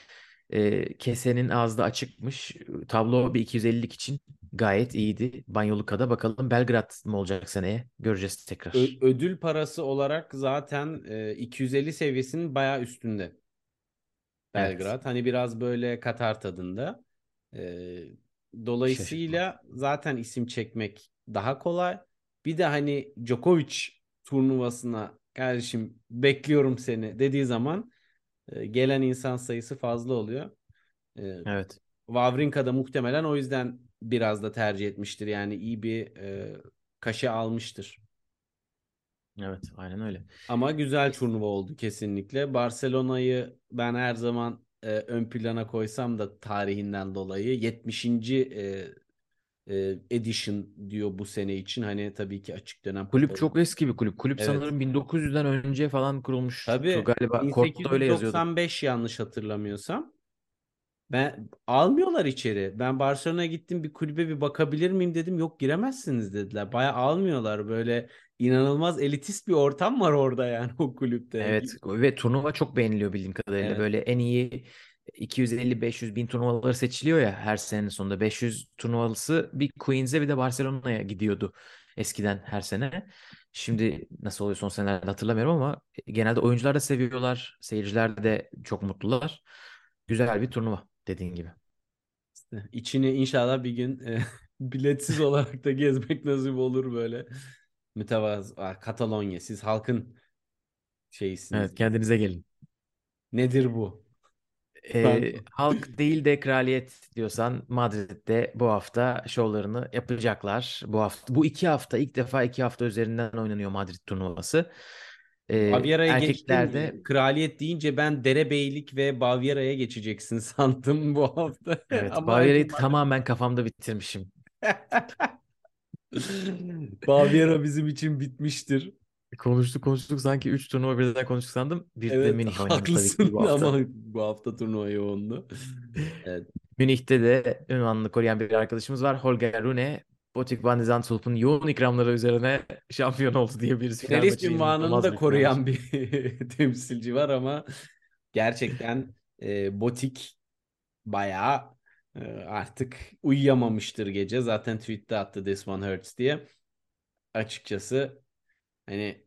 E, kesenin ağzı da açıkmış. Tablo bir iki yüz ellilik için gayet iyiydi. Banja Luka'da bakalım Belgrad mı olacak seneye? Göreceğiz tekrar. Ö- ödül parası olarak zaten e, iki yüz elli seviyesinin bayağı üstünde Belgrad. Evet. Hani biraz böyle Katar tadında. E, dolayısıyla Şaşırtma. zaten isim çekmek daha kolay. Bir de hani Djokovic turnuvasına kardeşim bekliyorum seni dediği zaman gelen insan sayısı fazla oluyor. Evet. Wawrinka da muhtemelen o yüzden biraz da tercih etmiştir. Yani iyi bir e, kaşe almıştır. Evet, aynen öyle. Ama güzel turnuva oldu kesinlikle. Barcelona'yı ben her zaman e, ön plana koysam da tarihinden dolayı yetmişinci E, edition diyor bu sene için. Hani tabii ki açık dönem. Kulüp tabii. çok eski bir kulüp. Kulüp evet. sanırım bin dokuz yüzden önce falan kurulmuş. Tabii. Galiba kortta öyle yazıyordu. bin sekiz yüz doksan beş yanlış hatırlamıyorsam. Ben almıyorlar içeri. Ben Barcelona'ya gittim, bir kulübe bir bakabilir miyim dedim. Yok, giremezsiniz dediler. Bayağı almıyorlar. Böyle inanılmaz elitist bir ortam var orada yani o kulüpte. Evet. Ve turnuva çok beğeniliyor bildiğim kadarıyla. Evet. Böyle en iyi iki yüz elli beş yüz bin turnuvaları seçiliyor ya her senenin sonunda. beş yüz turnuvalısı bir Queens'e bir de Barcelona'ya gidiyordu eskiden her sene. Şimdi nasıl oluyor son senelerde hatırlamıyorum ama genelde oyuncular da seviyorlar. Seyirciler de çok mutlular. Güzel bir turnuva dediğin gibi. İçini inşallah bir gün e, biletsiz olarak da gezmek nasip olur böyle. Mütevazı. Katalonya. Siz halkın şeyisiniz. Evet, kendinize gelin. Nedir bu? Ee, halk değil de kraliyet diyorsan Madrid'de bu hafta şovlarını yapacaklar. Bu hafta, bu iki hafta ilk defa iki hafta üzerinden oynanıyor Madrid turnuvası. Ee, Bavyera'ya erkeklerde kraliyet deyince ben derebeylik ve Bavyera'ya geçeceksin sandım bu hafta. Evet, Bavyera'yı tamamen kafamda bitirmişim. Bavyera bizim için bitmiştir. Konuştuk konuştuk sanki üç turnuva birden konuştuk sandım. Bir evet, de Münih oynadık tabii ki bu hafta. Ama bu hafta turnuva yoğundu. Evet. Münih'te de ünvanını koruyan bir arkadaşımız var. Holger Rune, Botik Van de Zandtulp'un yoğun ikramları üzerine şampiyon oldu diye bir final maçı. Finalist ünvanını da koruyan bir temsilci var ama gerçekten e, Botik bayağı e, artık uyuyamamıştır gece. Zaten tweet'te attı "This one hurts" diye. Açıkçası hani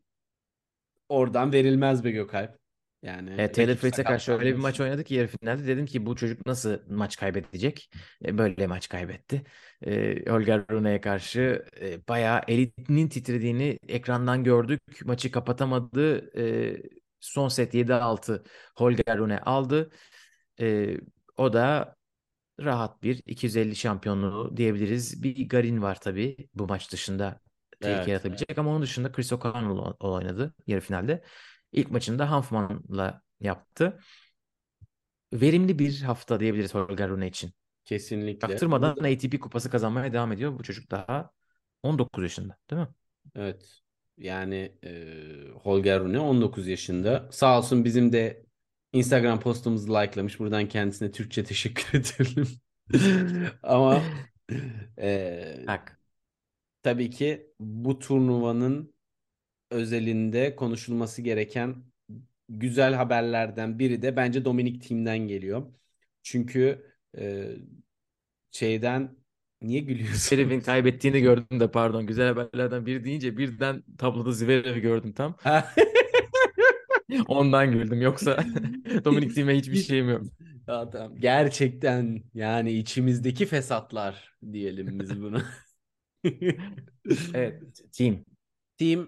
oradan verilmez be Gökalp. Yani e, Taylor Fritz'e karşı öyle bir maç oynadı ki yarı finalde dedim ki bu çocuk nasıl maç kaybedecek? E, böyle maç kaybetti. E, Holger Rune'ye karşı e, bayağı elinin titrediğini ekrandan gördük. Maçı kapatamadı. E, son set yedi altı Holger Rune aldı. E, o da rahat bir iki yüz elli şampiyonluğu diyebiliriz. Bir Garin var tabii bu maç dışında. Tehlike evet, yaratabilecek evet. ama onun dışında Chris O'Connell oynadı yarı finalde. İlk maçını da Hanfman'la yaptı. Verimli bir hafta diyebiliriz Holger Rune için. Kesinlikle. Taktırmadan da A T P kupası kazanmaya devam ediyor. Bu çocuk daha on dokuz yaşında değil mi? Evet. Yani e, Holger Rune on dokuz yaşında. Sağ olsun bizim de Instagram postumuzu likelamış. Buradan kendisine Türkçe teşekkür edelim. ama e, tak. Tabii ki bu turnuvanın özelinde konuşulması gereken güzel haberlerden biri de bence Dominic Thiem'den geliyor. Çünkü e, şeyden Niye gülüyorsun? Zverev'in kaybettiğini gördüm de pardon. Güzel haberlerden biri deyince birden tabloda Zverev'i gördüm tam. Ondan güldüm. Yoksa Dominic Thiem'e hiçbir şeyim yok. Tamam, tamam. Gerçekten yani içimizdeki fesatlar diyelim biz buna. Evet. Thiem. Thiem.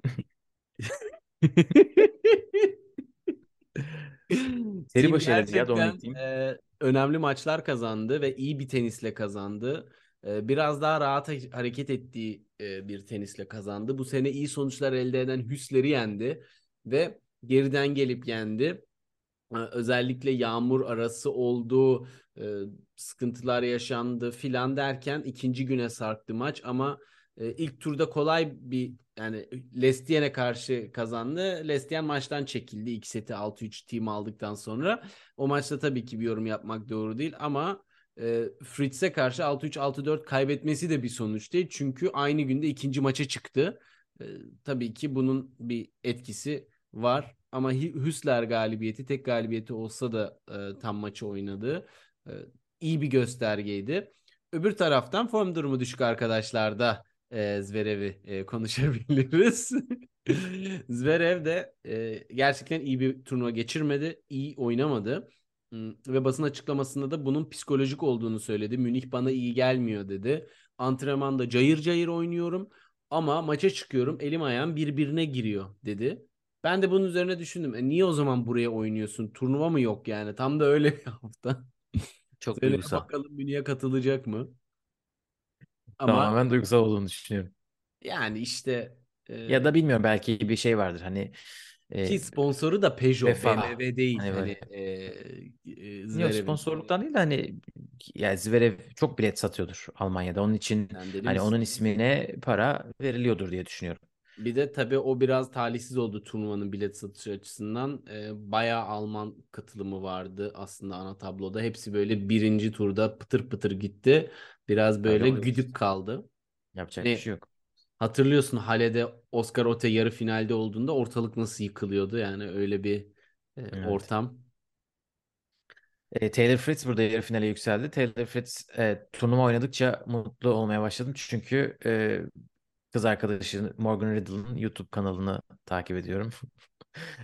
Seri başarılı ya Dominic Thiem. E, önemli maçlar kazandı ve iyi bir tenisle kazandı. E, biraz daha rahat hareket ettiği e, bir tenisle kazandı. Bu sene iyi sonuçlar elde eden Hüsler'i yendi ve geriden gelip yendi. E, özellikle yağmur arası oldu, e, sıkıntılar yaşandı filan derken ikinci güne sarktı maç ama e, ilk turda kolay bir yani Lestien'e karşı kazandı. Lestien maçtan çekildi. İki seti altı üç Thiem aldıktan sonra. O maçta tabii ki bir yorum yapmak doğru değil ama e, Fritz'e karşı altı üç altı dört kaybetmesi de bir sonuç değil. Çünkü aynı günde ikinci maça çıktı. E, tabii ki bunun bir etkisi var. Ama Hüsler galibiyeti tek galibiyeti olsa da e, tam maçı oynadı. E, iyi bir göstergeydi. Öbür taraftan form durumu düşük arkadaşlar da E, Zverev'i e, konuşabiliriz. Zverev de e, gerçekten iyi bir turnuva geçirmedi. İyi oynamadı. Ve basın açıklamasında da bunun psikolojik olduğunu söyledi. Münih bana iyi gelmiyor dedi. Antrenmanda cayır cayır oynuyorum ama maça çıkıyorum elim ayağım birbirine giriyor dedi. Ben de bunun üzerine düşündüm. E, niye o zaman buraya oynuyorsun? Turnuva mı yok yani? Tam da öyle bir hafta. Çok duygusal. Bakalım Münih'e katılacak mı? Ama tamamen duygusal olduğunu düşünüyorum. Yani işte e... ya da bilmiyorum belki bir şey vardır hani e... ki sponsoru da Peugeot, B M W değil hani, hani e... E, yok sponsorluktan değil de hani yani Zverev çok bilet satıyordur Almanya'da onun için yani hani onun ismine para veriliyordur diye düşünüyorum. Bir de tabii o biraz talihsiz oldu turnuvanın bilet satışı açısından. E, bayağı Alman katılımı vardı aslında ana tabloda. Hepsi böyle birinci turda pıtır pıtır gitti. Biraz böyle aynen, güdük kaldı. Yapacak ne, bir şey yok. Hatırlıyorsun Halle'de Oscar Otte yarı finalde olduğunda ortalık nasıl yıkılıyordu? Yani öyle bir e, evet. ortam. E, Taylor Fritz burada yarı finale yükseldi. Taylor Fritz e, turnuva oynadıkça mutlu olmaya başladım. Çünkü e, kız arkadaşı Morgan Riddle'ın YouTube kanalını takip ediyorum.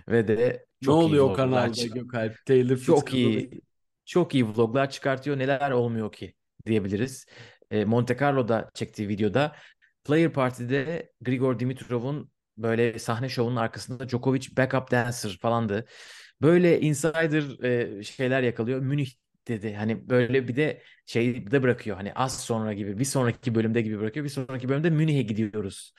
Ve de çok ne oluyor o kanalda Gökhan? Taylor Fritz çok iyi, kanalı. Çok iyi vloglar çıkartıyor. Neler olmuyor ki diyebiliriz. E, Monte Carlo'da çektiği videoda Player Party'de Grigor Dimitrov'un böyle sahne şovunun arkasında Djokovic backup dancer falandı. Böyle insider e, şeyler yakalıyor. Münih dedi. Hani böyle bir de şey de bırakıyor. Hani az sonra gibi bir sonraki bölümde gibi bırakıyor. Bir sonraki bölümde Münih'e gidiyoruz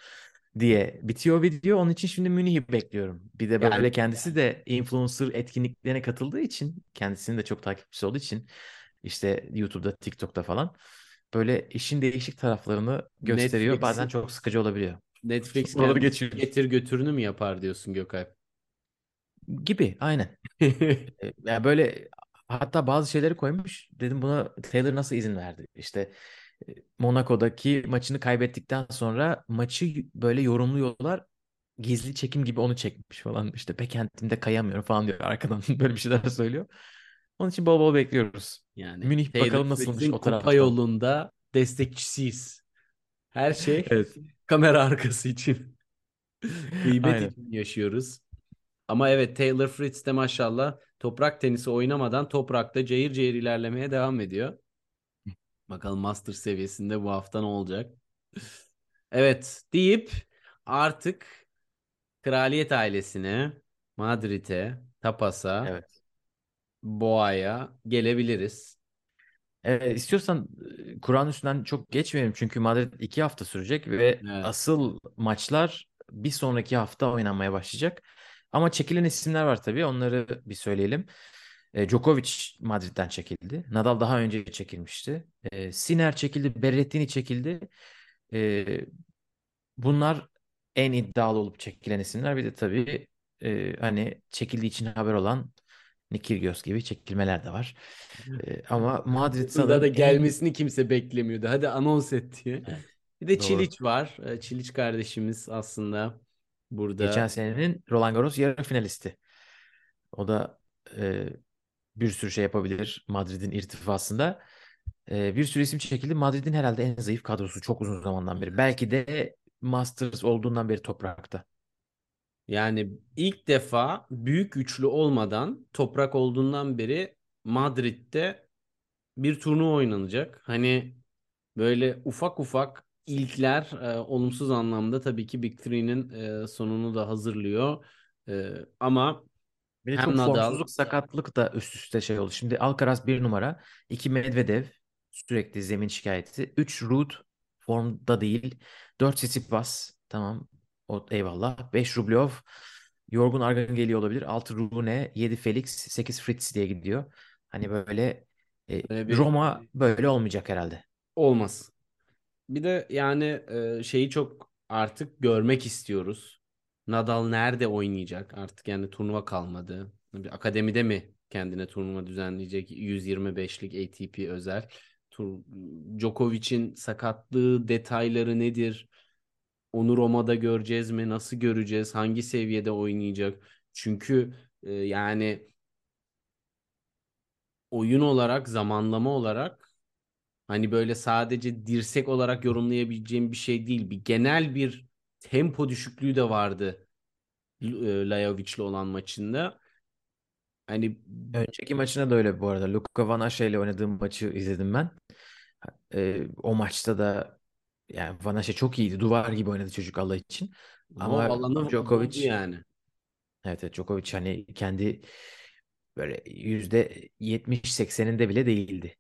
diye bitiyor video. Onun için şimdi Münih'i bekliyorum. Bir de böyle yani, kendisi de influencer etkinliklerine katıldığı için kendisinin de çok takipçisi olduğu için işte YouTube'da, TikTok'ta falan böyle işin değişik taraflarını gösteriyor. Netflix, bazen çok sıkıcı olabiliyor. Netflix getir götürünü mü yapar diyorsun Gökhan? Gibi aynen. Yani böyle hatta bazı şeyleri koymuş. Dedim buna Taylor nasıl izin verdi? İşte Monaco'daki maçını kaybettikten sonra maçı böyle yorumluyorlar. Gizli çekim gibi onu çekmiş falan. İşte backhand'imde kayamıyorum falan diyor. Arkadan böyle bir şeyler söylüyor. Onun için bol bol bekliyoruz. Yani Münih Taylor bakalım nasılmış o tarafta. Kupa yolunda destekçisiyiz. Her şey evet. Kamera arkası için. Kıymet için yaşıyoruz. Ama evet Taylor Fritz de maşallah toprak tenisi oynamadan toprakta cayır cayır ilerlemeye devam ediyor. Bakalım master seviyesinde bu hafta ne olacak? Evet deyip artık kraliyet ailesine, Madrid'e, Tapas'a, evet. Boğa'ya gelebiliriz. Evet, istiyorsan Kur'an üstünden çok geçmeyelim. Çünkü Madrid iki hafta sürecek ve evet. asıl maçlar bir sonraki hafta oynanmaya başlayacak. Ama çekilen isimler var tabii. Onları bir söyleyelim. E, Djokovic Madrid'den çekildi. Nadal daha önce çekilmişti. E, Sinner çekildi. Berrettini çekildi. E, bunlar en iddialı olup çekilen isimler. Bir de tabii e, hani çekildiği için haber olan Nikirgios gibi çekilmeler de var. E, ama Madrid sanırım da gelmesini en... kimse beklemiyordu. Hadi anons et diye. Evet. Bir de doğru. Çiliç var. Çiliç kardeşimiz aslında. Burada. Geçen senenin Roland Garros yarı finalisti. O da e, bir sürü şey yapabilir Madrid'in irtifasında. Ee, bir sürü isim çekildi. Madrid'in herhalde en zayıf kadrosu çok uzun zamandan beri. Belki de Masters olduğundan beri toprakta. Yani ilk defa büyük üçlü olmadan toprak olduğundan beri Madrid'de bir turnuva oynanacak. Hani böyle ufak ufak ilkler e, olumsuz anlamda tabii ki Big Three'nin e, sonunu da hazırlıyor. E, ama bir hem Nadal... formsuzluk, sakatlık da üst üste şey oldu. Şimdi Alcaraz bir numara, iki Medvedev sürekli zemin şikayeti, üç Ruud formda değil, dört Tsitsipas tamam o, eyvallah, beş Rublev yorgun argın geliyor olabilir, altı Rune, yedi Felix, sekiz Fritz diye gidiyor. Hani böyle e, evet. Roma böyle olmayacak herhalde. Olmaz. Bir de yani şeyi çok artık görmek istiyoruz. Nadal nerede oynayacak artık, yani turnuva kalmadı. Bir akademide mi kendine turnuva düzenleyecek? yüz yirmi beşlik A T P özel. Djokovic'in sakatlığı detayları nedir? Onu Roma'da göreceğiz mi? Nasıl göreceğiz? Hangi seviyede oynayacak? Çünkü yani oyun olarak, zamanlama olarak hani böyle sadece dirsek olarak yorumlayabileceğim bir şey değil. Bir genel bir tempo düşüklüğü de vardı Lajovic'le olan maçında. Hani önceki maçında da öyle bu arada. Luka Van Aşe'yle oynadığım maçı izledim ben. E, o maçta da yani Van Aşe çok iyiydi. Duvar gibi oynadı çocuk Allah için. Ama, Ama Djokovic yani. Evet, evet Djokovic hani kendi böyle yüzde yetmiş sekseninde bile değildi.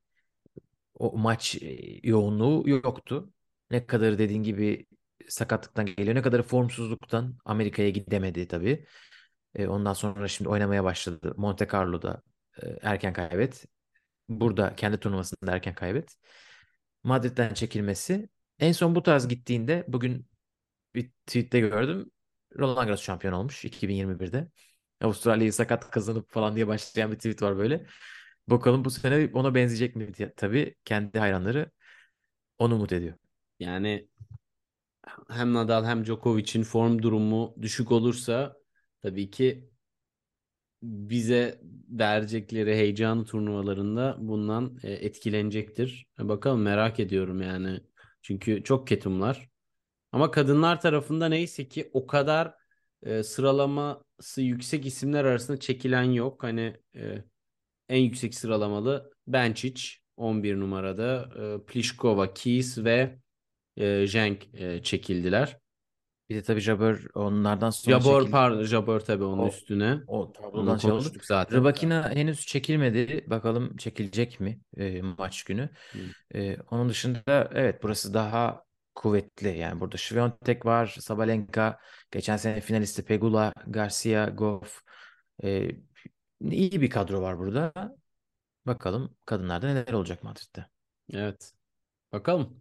O maç yoğunluğu yoktu. Ne kadarı dediğin gibi sakatlıktan geliyor, ne kadarı formsuzluktan. Amerika'ya gidemedi tabii. E, ondan sonra şimdi oynamaya başladı. Monte Carlo'da e, erken kaybet. Burada kendi turnuvasında erken kaybet. Madrid'den çekilmesi. En son bu tarz gittiğinde bugün bir tweette gördüm. Roland Garros şampiyon olmuş iki bin yirmi birde. Avustralya'yı sakat kazanıp falan diye başlayan bir tweet var böyle. Bakalım bu sene ona benzeyecek mi diye. Tabii kendi hayranları onu umut ediyor. Yani hem Nadal hem Djokovic'in form durumu düşük olursa tabii ki bize verecekleri heyecanlı turnuvalarında bundan etkilenecektir. Bakalım, merak ediyorum yani. Çünkü çok ketumlar. Ama kadınlar tarafında neyse ki o kadar sıralaması yüksek isimler arasında çekilen yok. Hani... En yüksek sıralamalı Benčić on bir numarada. E, Pliskova, Keys ve e, Zheng e, çekildiler. Bir de tabii Jabeur onlardan sonra Jabeur, çekildi. Pardon, Jabeur tabii onun o, üstüne. O tablodan şey oldu. Rybakina henüz çekilmedi. Bakalım çekilecek mi e, maç günü. E, onun dışında evet burası daha kuvvetli. Yani burada Świątek var, Sabalenka, geçen sene finalisti Pegula, Garcia, Goff. E, İyi bir kadro var burada. Bakalım kadınlarda neler olacak Madrid'de. Evet. Bakalım.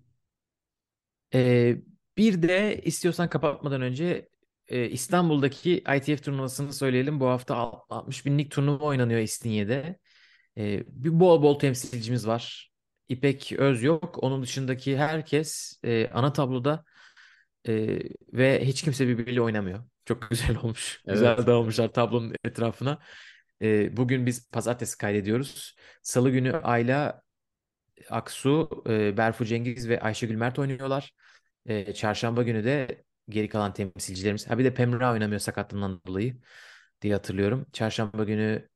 Ee, bir de istiyorsan kapatmadan önce e, İstanbul'daki I T F turnuvasını söyleyelim. Bu hafta altmış binlik turnuva oynanıyor İstinye'de. E, bir bol bol temsilcimiz var. İpek Öz yok. Onun dışındaki herkes e, ana tabloda e, ve hiç kimse birbiriyle oynamıyor. Çok güzel olmuş. Evet. Güzel dağılmışlar tablonun etrafına. Bugün biz pazartesi kaydediyoruz. Salı günü Ayla, Aksu, Berfu Cengiz ve Ayşegül Mert oynuyorlar. Çarşamba günü de geri kalan temsilcilerimiz. Ha bir de Pemra oynamıyor sakatlığından dolayı diye hatırlıyorum. Çarşamba günü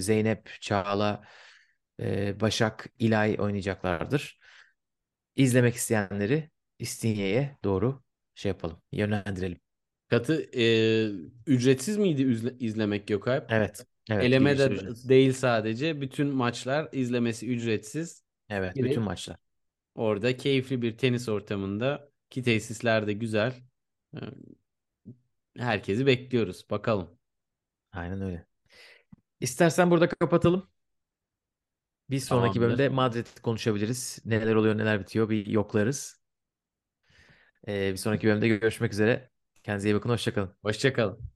Zeynep, Çağla, Başak, İlay oynayacaklardır. İzlemek isteyenleri İstinye'ye doğru şey yapalım, yönlendirelim. Katı e, ücretsiz miydi üzle, izlemek Gökhan? Evet. Evet, eleme de değil sadece. Bütün maçlar izlemesi ücretsiz. Evet. Yine bütün maçlar. Orada keyifli bir tenis ortamında ki tesisler de güzel. Herkesi bekliyoruz. Bakalım. Aynen öyle. İstersen burada kapatalım. Bir sonraki Tamamdır. bölümde Madrid konuşabiliriz. Neler oluyor, neler bitiyor bir yoklarız. Ee, bir sonraki bölümde görüşmek üzere. Kendinize iyi bakın. Hoşçakalın. Hoşçakalın.